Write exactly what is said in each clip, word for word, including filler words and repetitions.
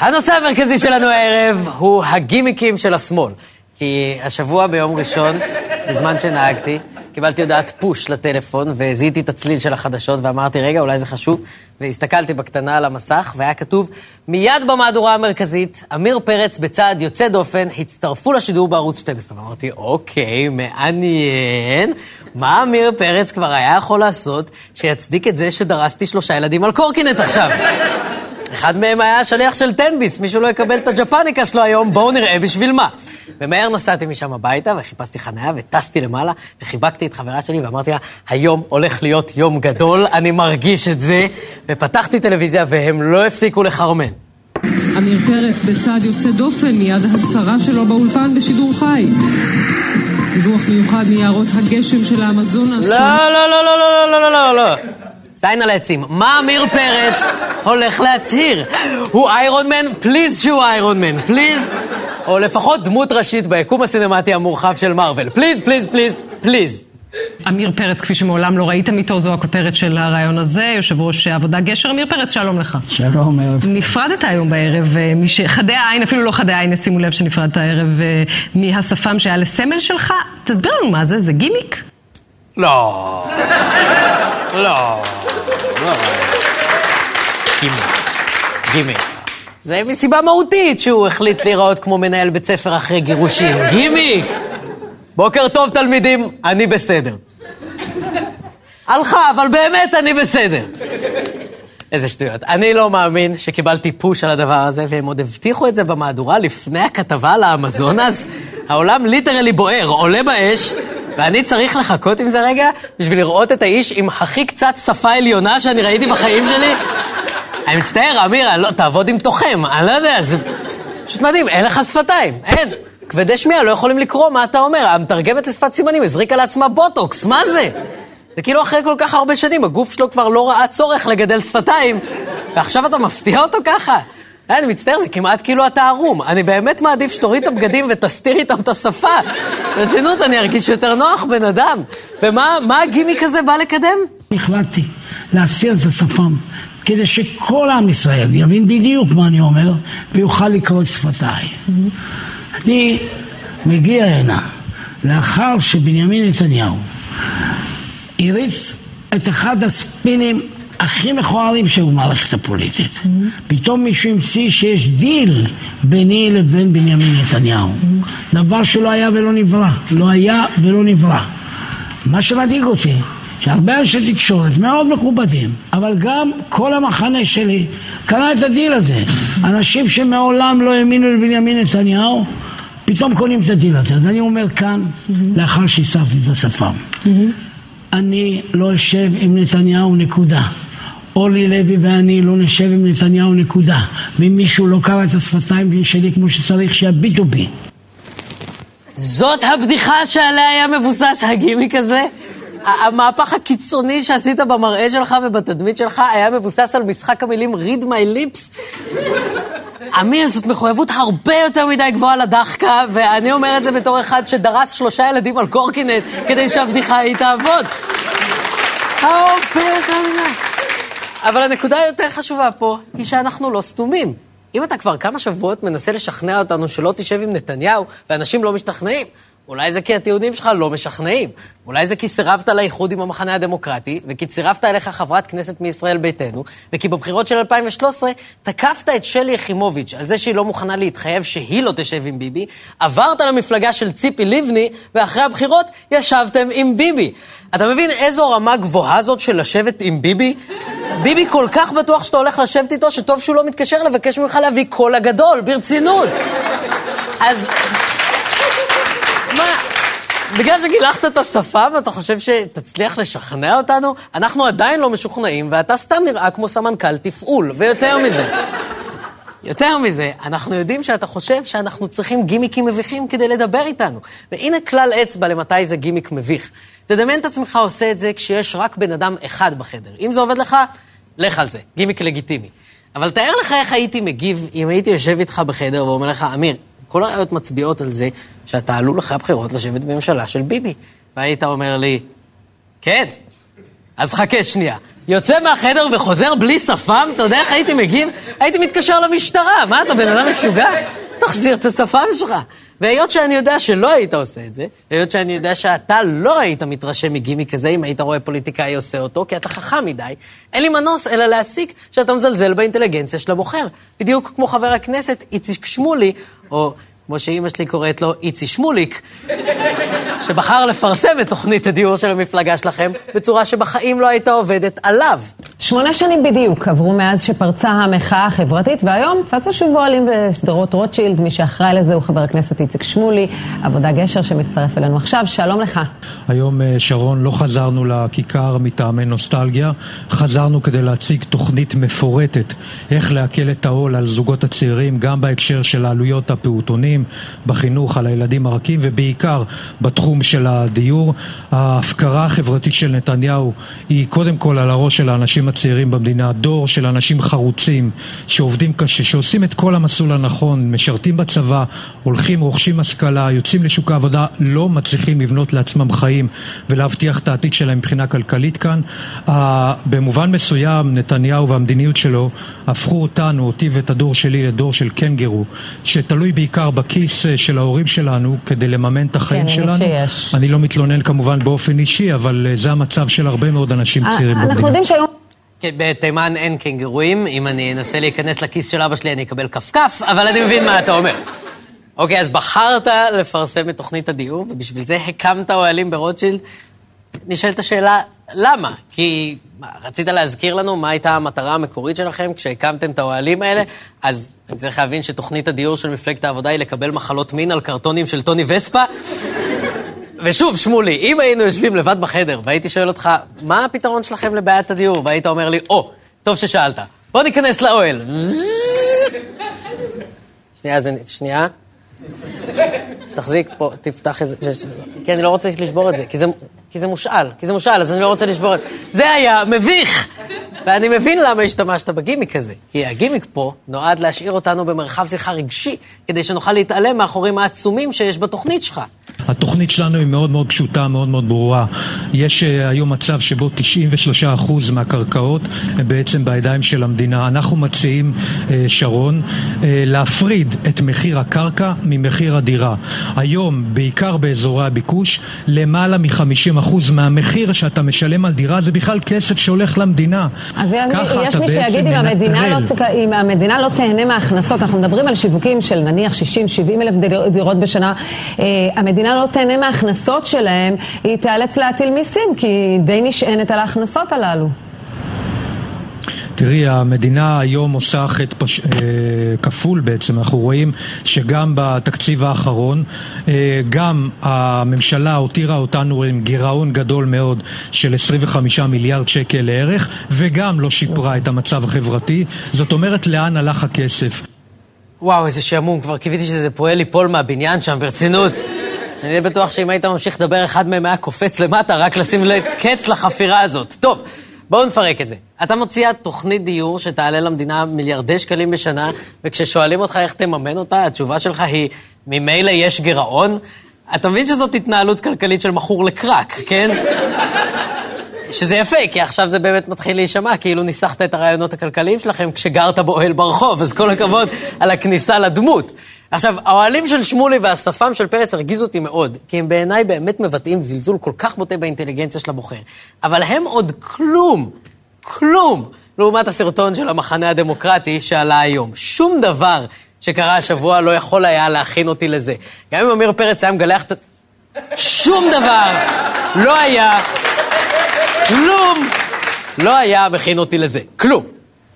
הנושא המרכזי שלנו הערב הוא הגימיקים של השמאל. כי השבוע ביום ראשון, בזמן שנהגתי, קיבלתי הודעת פוש לטלפון, והזיתי את הצליל של החדשות, ואמרתי, רגע, אולי זה חשוב, והסתכלתי בקטנה על המסך, והיה כתוב, מיד במהדורה המרכזית, אמיר פרץ בצעד יוצא דופן, הצטרפו לשידור בערוץ שתים עשרה. ואמרתי, אוקיי, מעניין, מה אמיר פרץ כבר היה יכול לעשות, שיצדיק את זה שדרסתי שלושה ילדים על קורקינט עכשיו? אחד מהם היה השליח של טנביס, מישהו לא יקבל את הג'פניקה שלו היום, בואו נראה בשביל מה. ומהר נסעתי משם הביתה, וחיפשתי חניה, וטסתי למעלה, וחיבקתי את חברה שלי, ואמרתי לה, היום הולך להיות יום גדול, אני מרגיש את זה, ופתחתי טלוויזיה, והם לא הפסיקו לחרמן. אמיר פרץ בצעד יוצא דופן, מיד הצרה שלו באולפן בשידור חי. דיווח מיוחד מיערות הגשם של האמזונס. לא, לא, לא, לא, לא, לא, לא, לא, לא. זין על העצים. מה אמיר פרץ הולך להצהיר? הוא איירון מן, פליז שהוא איירון מן, פליז, או לפחות דמות ראשית ביקום הסינמטי המורחב של מרוול. פליז, פליז, פליז, פליז. אמיר פרץ, כפי שמעולם לא ראיתם איתו, זו הכותרת של הרעיון הזה, יושב ראש עבודה גשר. אמיר פרץ, שלום לך. שלום, ערב. נפרדת היום בערב, חדי העין, אפילו לא חדי העין, שימו לב שנפרדת הערב מהשפם שהיה לסמל שלך. תסביר לנו מה זה, זה גימיק? לא. לא. גימיק. גימיק. זה מסיבה מהותית שהוא החליט להיראות כמו מנהל בית ספר אחרי גירושין. גימיק. בוקר טוב תלמידים, אני בסדר. הלכה, אבל באמת אני בסדר. איזה שטויות. אני לא מאמין שקיבלתי פוש על הדבר הזה, והם עוד הבטיחו את זה במהדורה לפני הכתבה לאמזונס. העולם ליטרלי בוער, עולה באש, ואני צריך לחכות עם זה רגע בשביל לראות את האיש עם הכי קצת שפה עליונה שאני ראיתי בחיים שלי. אני מצטער, אמיר, לא, תעבוד עם תוכם. אני לא יודע, זה פשוט מדהים. אין לך שפתיים, אין. כבדי שמיעה לא יכולים לקרוא מה אתה אומר. המתרגמת לשפת סימנים, הזריקה לעצמה בוטוקס, מה זה? זה כאילו אחרי כל כך הרבה שנים, הגוף שלו כבר לא ראה צורך לגדל שפתיים, ועכשיו אתה מפתיע אותו ככה. אני מצטער, זה כמעט כאילו אתה ערום. אני באמת מעדיף שתוריד את הבגדים ותסתיר איתם את השפה. רצינות, אני ארגיש יותר נוח בן אדם. ומה הגימיק הזה בא לקדם? החלטתי להסיר את השפם, כדי שכל עם ישראל יבין בדיוק מה אני אומר, ויוכל לקרוא את שפתיי. אני מגיע הנה, לאחר שבנימין נתניהו הריץ את אחד הספינים הכי מכוערים שהוא מערכת הפוליטית. Mm-hmm. פתאום מישהו המציא שיש דיל ביני לבין בנימין נתניהו. Mm-hmm. דבר שלא היה ולא נברא. לא היה ולא נברא. מה שמדאיג אותי, שהרבה אנשי תקשורת מאוד מכובדים, אבל גם כל המחנה שלי קנה את הדיל הזה. Mm-hmm. אנשים שמעולם לא האמינו לבנימין נתניהו, פתאום קונים את הדיל הזה. אז אני אומר כאן, mm-hmm. לאחר שהספתי את השפם. Mm-hmm. אני לא אשב עם נתניהו נקודה. אולי לוי ואני לא נשב עם נתניהו נקודה. ומישהו לא קרא את השפתיים שלי כמו שצריך שיביטו בי. זאת הבדיחה שעליה היה מבוסס הגימיק הזה? המהפך הקיצוני שעשית במראה שלך ובתדמית שלך היה מבוסס על משחק המילים read my lips? אמיר, זאת מחויבות הרבה יותר מדי גבוהה לדחקה, ואני אומר את זה בתור אחד שדרס שלושה ילדים על קורקינט כדי שהבדיחה היא תעבוד. הרבה יותר מזה. אבל הנקודה היותר חשובה פה היא שאנחנו לא סתומים. אם אתה כבר כמה שבועות מנסה לשכנע אותנו שלא תשב עם נתניהו, ואנשים לא משתכנעים, אולי זה כי הטיעונים שלך לא משכנעים. אולי זה כי סירבת לאיחוד עם המחנה הדמוקרטי, וכי צירפת אליך חברת כנסת מישראל ביתנו, וכי בבחירות של אלפיים ושלוש עשרה תקפת את שלי יחימוביץ' על זה שהיא לא מוכנה להתחייב שהיא לא תשב עם ביבי, עברת למפלגה של ציפי ליבני, ואחרי הבחירות ישבתם עם ביבי. אתה מבין איזו רמה גבוהה זאת של לשבת עם ביבי? ביבי כל כך בטוח שאתה הולך לשבת איתו, שטוב שהוא לא מתקשר לבקש ממך להביא קול הגדול, ברצינות. אז... מה? בגלל שגילחת את השפה ואתה חושב שתצליח לשכנע אותנו, אנחנו עדיין לא משוכנעים, ואתה סתם נראה כמו סמנכ"ל תפעול, ויותר מזה. יותר מזה, אנחנו יודעים שאתה חושב שאנחנו צריכים גימיקים מביכים כדי לדבר איתנו. והנה כלל אצבע למתי זה גימיק מביך. תדמיין את עצמך עושה את זה כשיש רק בן אדם אחד בחדר. אם זה עובד לך, לך על זה. גימיק לגיטימי. אבל תאר לך איך הייתי מגיב אם הייתי יושב איתך בחדר ואומר לך, אמיר, כל הראיות מצביעות על זה שאתה עלול אחרי הבחירות לשבת בממשלה של ביבי. והיית אומר לי, כן, אז חכה שנייה. יוצא מהחדר וחוזר בלי שפם, אתה יודע איך הייתי מגיב? הייתי מתקשר למשטרה, מה אתה בן אדם משוגע? תחזיר את השפם שלך. והיות שאני יודע שלא היית עושה את זה, והיות שאני יודע שאתה לא היית מתרשם מגימי כזה, אם היית רואה פוליטיקאי עושה אותו, כי אתה חכם מדי, אין לי מנוס אלא להסיק שאתה מזלזל באינטליגנציה של הבוחר. בדיוק כמו חבר הכנסת איציק שמולי, או כמו שאימא שלי קוראת לו איציק שמוליק, שבחר לפרסם את תוכנית הדיור של המפלגה שלכם, בצורה שבחיים לא הייתה עובדת עליו. שמונה שנים בדיוק עברו מאז שפרצה המחאה החברתית, והיום צצו שוב אוהלים בסדרות רוטשילד. מי שאחראי לזה הוא חבר הכנסת איציק שמולי, עבודה גשר, שמצטרף אלינו עכשיו. שלום לך. היום שרון, לא חזרנו לכיכר מטעמי נוסטלגיה, חזרנו כדי להציג תוכנית מפורטת איך להקל את העול על זוגות הצעירים, גם בהקשר של העלויות הפעוטונים, בחינוך על הילדים הרכים, ובעיקר בתחום של הדיור. ההפקרה החברתית של נתניהו היא קודם כל על הראש של האנשים הצעירים במדינה, דור של אנשים חרוצים שעובדים קשה, שעושים את כל המסלול הנכון, משרתים בצבא, הולכים, רוכשים השכלה, יוצאים לשוק העבודה, לא מצליחים לבנות לעצמם חיים ולהבטיח את העתיד שלהם מבחינה כלכלית כאן. במובן מסוים נתניהו והמדיניות שלו הפכו אותנו, אותי ואת הדור שלי, לדור של קנגרו, שתלוי בעיקר בכיס של ההורים שלנו כדי לממן את החיים שלנו. אני לא מתלונן כמובן באופן אישי, אבל זה המצב של הרבה מאוד אנשים צעירים. אנחנו יודעים שהיום בתימן אין קנגרויים, אם אני אנסה להיכנס לכיס של אבא שלי אני אקבל קפקף, אבל אני מבין מה אתה אומר. אוקיי, אז בחרת לפרסם את תוכנית הדיור, ובשביל זה הקמת אוהלים ברוטשילד. נשאלת השאלה, למה? כי רצית להזכיר לנו מה הייתה המטרה המקורית שלכם כשהקמתם את האוהלים האלה, אז אני צריך להבין שתוכנית הדיור של מפלגת העבודה היא לקבל מחלות מין על קרטונים של טוני וספה. ושוב, שמולי, אם היינו יושבים לבד בחדר, והייתי שואל אותך, מה הפתרון שלכם לבעיית הדיור? והיית אומר לי, או, טוב ששאלת, בוא ניכנס לאוהל. שנייה, שנייה. תחזיק פה, תפתח איזה, כי אני לא רוצה לשבור את זה, כי זה מושאל, כי זה מושאל, אז אני לא רוצה לשבור את זה. זה היה מביך! ואני מבין למה השתמשת בגימיק הזה, כי הגימיק פה נועד להשאיר אותנו במרחב שיחה רגשי, כדי שנוכל להתעלם מהחורים העצומים שיש בתוכנית שלך. התוכנית שלנו היא מאוד מאוד פשוטה, מאוד מאוד ברורה. יש היום מצב שבו תשעים ושלושה אחוז מהקרקעות בעצם בידיים של המדינה. אנחנו מציעים, שרון, להפריד את מחיר הקרקע ממחיר הדירה. היום, בעיקר באזורי הביקוש, למעלה מ-חמישים אחוז מהמחיר שאתה משלם על דירה זה בכלל כסף שהולך למדינה. אז יש מי שיגיד אם המדינה, לא, אם המדינה לא תהנה מההכנסות, אנחנו מדברים על שיווקים של נניח שישים שבעים אלף דירות בשנה, המדינה לא תהנה מההכנסות שלהם, היא תיאלץ להטיל מיסים, כי היא די נשענת על ההכנסות הללו. תראי, המדינה היום עושה חטא פש... כפול בעצם. אנחנו רואים שגם בתקציב האחרון, גם הממשלה הותירה אותנו עם גירעון גדול מאוד של עשרים וחמישה מיליארד שקל לערך, וגם לא שיפרה את המצב החברתי. זאת אומרת, לאן הלך הכסף? וואו, איזה שעמום, כבר קיוויתי שזה פועל ליפול מהבניין שם, ברצינות. אני בטוח שאם היית ממשיך לדבר, אחד מהם היה קופץ למטה, רק לשים לקץ לחפירה הזאת. טוב, בואו נפרק את זה. אתה מוציאה תוכנית דיור שתעלה למדינה מיליארדי שקלים בשנה, וכששואלים אותך איך תממן אותה, התשובה שלך היא, ממילא יש גירעון. אתה מבין שזאת התנהלות כלכלית של מחור לקרק, כן? שזה יפה, כי עכשיו זה באמת מתחיל להישמע, כאילו ניסחת את הרעיונות הכלכליים שלכם כשגרת באוהל ברחוב, אז כל הכבוד על הכניסה לדמות. עכשיו, האוהלים של שמולי והשפם של פרץ הרגיזו אותי מאוד, כי הם בעיניי באמת מבטאים זלזול כל כך בוטה באינטליגנציה של הבוחר. אבל הם עוד כלום, כלום, לעומת הסרטון של המחנה הדמוקרטי שעלה היום. שום דבר שקרה השבוע לא יכול היה להכין אותי לזה. גם אם אמיר פרץ היה מגלח... שום דבר לא היה... כלום לא היה מכין אותי לזה. כלום.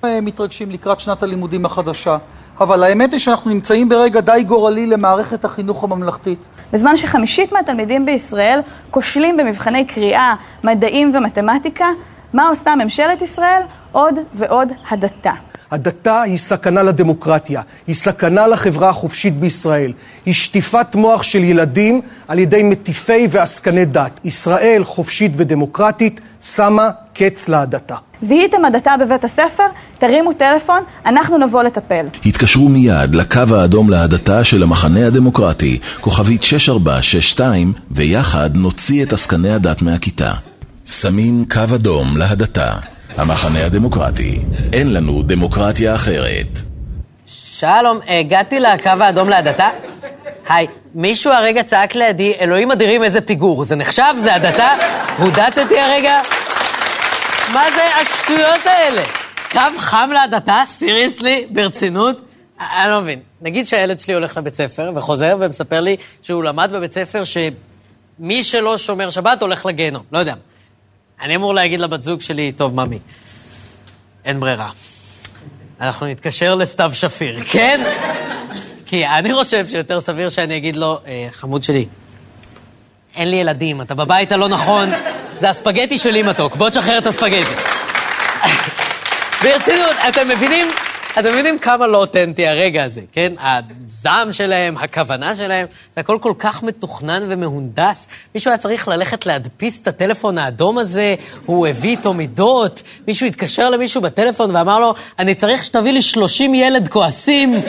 הם מתרגשים לקראת שנת הלימודים החדשה, אבל האמת היא שאנחנו נמצאים ברגע די גורלי למערכת החינוך הממלכתית. בזמן שחמישית מהתלמידים בישראל כושלים במבחני קריאה, מדעים ומתמטיקה, מה עושה ממשלת ישראל? עוד ועוד הדתה. הדתה היא סכנה לדמוקרטיה, היא סכנה לחברה החופשית בישראל, היא שטיפת מוח של ילדים על ידי מטיפי ועסקני דת. ישראל חופשית ודמוקרטית שמה קץ להדתה. זיהיתם הדתה בבית הספר? תרימו טלפון, אנחנו נבוא לטפל. התקשרו מיד לקו האדום להדתה של המחנה הדמוקרטי, כוכבית שש ארבע שש שתיים, ויחד נוציא את עסקני הדת מהכיתה. שמים קו אדום להדתה. המחנה הדמוקרטי. אין לנו דמוקרטיה אחרת. שלום, הגעתי לקו האדום להדתה. היי, מישהו הרגע צעק לידי, אלוהים אדירים איזה פיגור. זה נחשב, זה הדתה. הודעתתי הרגע. מה זה השטויות האלה? קו חם להדתה? סיריסלי? ברצינות? אני לא מבין. נגיד שהילד שלי הולך לבית ספר וחוזר ומספר לי שהוא למד בבית ספר שמי שלא שומר שבת הולך לגיהנום. לא יודע. אני אמור להגיד לבת זוג שלי, טוב, ממי, אין ברירה. אנחנו נתקשר לסתיו שפיר, כן? כי אני חושב שיותר סביר שאני אגיד לו, חמוד שלי, אין לי ילדים, אתה בבית הלא נכון, זה הספגטי שלי מתוק, בוא תשחרר את הספגטי. ברצינות, אתם מבינים, אתם מבינים כמה לא אותנטי הרגע הזה, כן? הזעם שלהם, הכוונה שלהם, זה הכל כל כך מתוכנן ומהונדס. מישהו היה צריך ללכת להדפיס את הטלפון האדום הזה, הוא הביא איתו מידות, מישהו התקשר למישהו בטלפון ואמר לו, אני צריך שתביא לי שלושים ילד כועסים,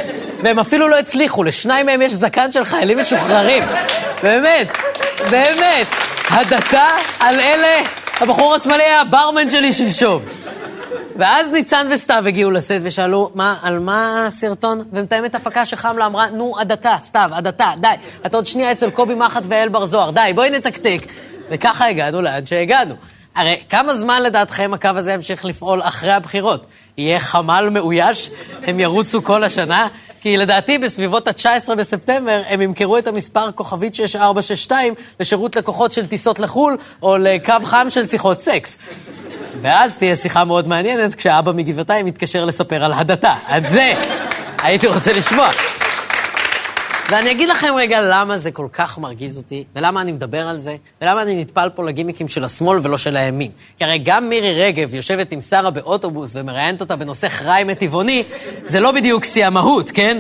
והם אפילו לא הצליחו, לשניים מהם יש זקן של חיילים משוחררים. באמת, באמת, הדתה על אלה, הבחור השמאלי היה הברמן שלי שלשום. ואז ניצן וסטב הגיעו לסט ושאלו, מה, על מה הסרטון? ומתאמת הפקה שחמלה אמרה, נו, הדתה, סטב, הדתה, די. את עוד שנייה אצל קובי מחט ואל בר זוהר, די, בואי נתקתק. וככה הגענו לעד שהגענו. הרי כמה זמן לדעתכם הקו הזה המשיך לפעול אחרי הבחירות? יהיה חמל מאויש? הם ירוצו כל השנה? כי לדעתי בסביבות ה-תשעה עשר בספטמבר הם ימכרו את המספר כוכבית שש ארבע שש שתיים לשירות לקוחות של טיסות לחול או לקו חם של שיחות סקס. ואז תהיה שיחה מאוד מעניינת כשאבא מגבעתיים מתקשר לספר על הדתה. את זה הייתי רוצה לשמוע. ואני אגיד לכם רגע למה זה כל כך מרגיז אותי, ולמה אני מדבר על זה, ולמה אני נטפל פה לגימיקים של השמאל ולא של הימין. כי הרי גם מירי רגב יושבת עם שרה באוטובוס ומראיינת אותה בנושא חריים מטבעוני, זה לא בדיוק שיא המהות, כן?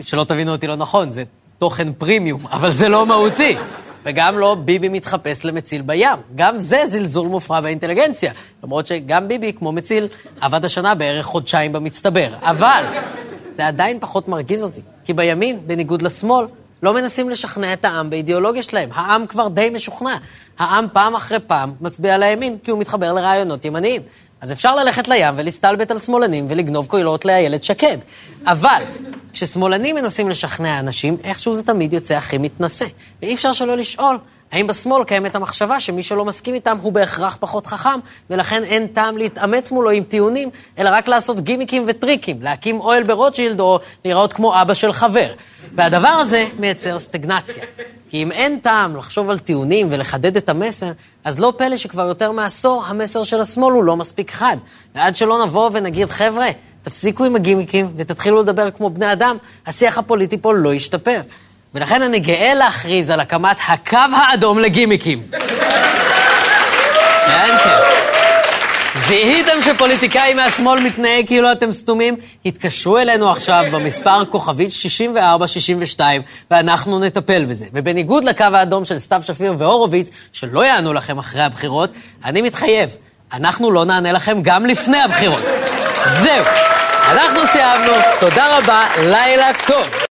שלא תבינו אותי לא נכון, זה תוכן פרימיום, אבל זה לא מהותי. וגם לא ביבי מתחפש למציל בים. גם זה זלזול מופרע באינטליגנציה. למרות שגם ביבי, כמו מציל, עבד השנה בערך חודשיים במצטבר. אבל זה עדיין פחות מרגיז אותי. כי בימין, בניגוד לשמאל, לא מנסים לשכנע את העם באידיאולוגיה שלהם. העם כבר די משוכנע. העם פעם אחרי פעם מצביע לימין, כי הוא מתחבר לרעיונות ימניים. אז אפשר ללכת לים ולהסתלבט על שמאלנים ולגנוב קולות לאיילת שקד. אבל כששמאלנים מנסים לשכנע אנשים, איכשהו זה תמיד יוצא הכי מתנשא. ואי אפשר שלא לשאול, האם בשמאל קיימת המחשבה שמי שלא מסכים איתם הוא בהכרח פחות חכם, ולכן אין טעם להתאמץ מולו עם טיעונים, אלא רק לעשות גימיקים וטריקים, להקים אוהל ברוטשילד או להיראות כמו אבא של חבר. והדבר הזה מייצר סטגנציה. כי אם אין טעם לחשוב על טיעונים ולחדד את המסר, אז לא פלא שכבר יותר מעשור המסר של השמאל הוא לא מספיק חד. ועד שלא נבוא ונגיד, חבר'ה, תפסיקו עם הגימיקים ותתחילו לדבר כמו בני אדם, השיח הפוליטי פה לא ישתפר. ולכן אני גאה להכריז על הקמת הקו האדום לגימיקים. כן, כן. זיהיתם שפוליטיקאים מהשמאל מתנהג כאילו אתם סתומים? התקשרו אלינו עכשיו במספר כוכבית שישים וארבע שישים ושתיים, ואנחנו נטפל בזה. ובניגוד לקו האדום של סתיו שפיר והורוביץ, שלא יענו לכם אחרי הבחירות, אני מתחייב, אנחנו לא נענה לכם גם לפני הבחירות. זהו, אנחנו סיימנו, תודה רבה, לילה טוב.